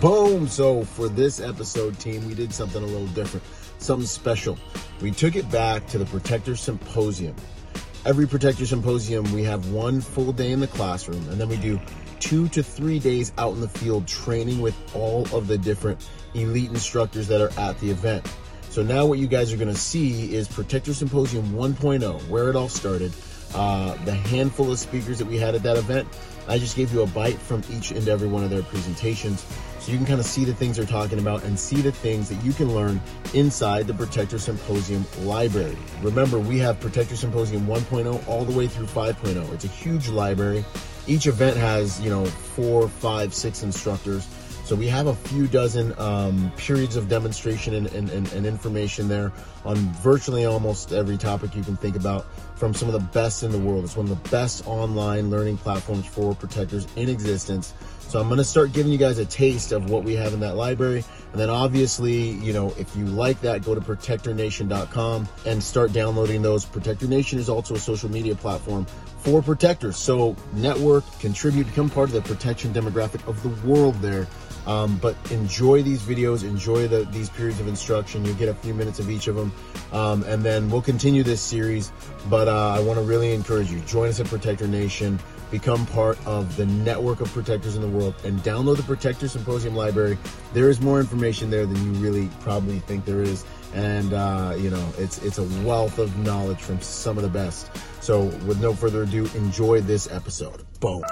Boom! So for this episode, team, we did something a little different, something special. We took it back to the Protector Symposium. Every Protector Symposium, we have one full day in the classroom, and then we do 2 to 3 days out in the field training with all of the different elite instructors that are at the event. So now what you guys are going to see is Protector Symposium 1.0, where it all started, the handful of speakers that we had at that event. I just gave you a bite from each and every one of their presentations, so you can kind of see the things they're talking about and see the things that you can learn inside the Protector Symposium library. Remember, we have Protector Symposium 1.0 all the way through 5.0. It's a huge library. Each event has, 4, 5, 6 instructors. So we have a few dozen periods of demonstration and information there on virtually almost every topic you can think about from some of the best in the world. It's one of the best online learning platforms for protectors in existence. So I'm going to start giving you guys a taste of what we have in that library. And then obviously, if you like that, go to protectornation.com and start downloading those. Protector Nation is also a social media platform for protectors. So network, contribute, become part of the protection demographic of the world there. But enjoy these videos, enjoy these periods of instruction. You get a few minutes of each of them. And then we'll continue this series, but I want to really encourage you, join us at Protector Nation, become part of the network of protectors in the world, and download the Protector Symposium library. There is more information there than you really probably think there is. And, it's a wealth of knowledge from some of the best. So with no further ado, enjoy this episode. Boom.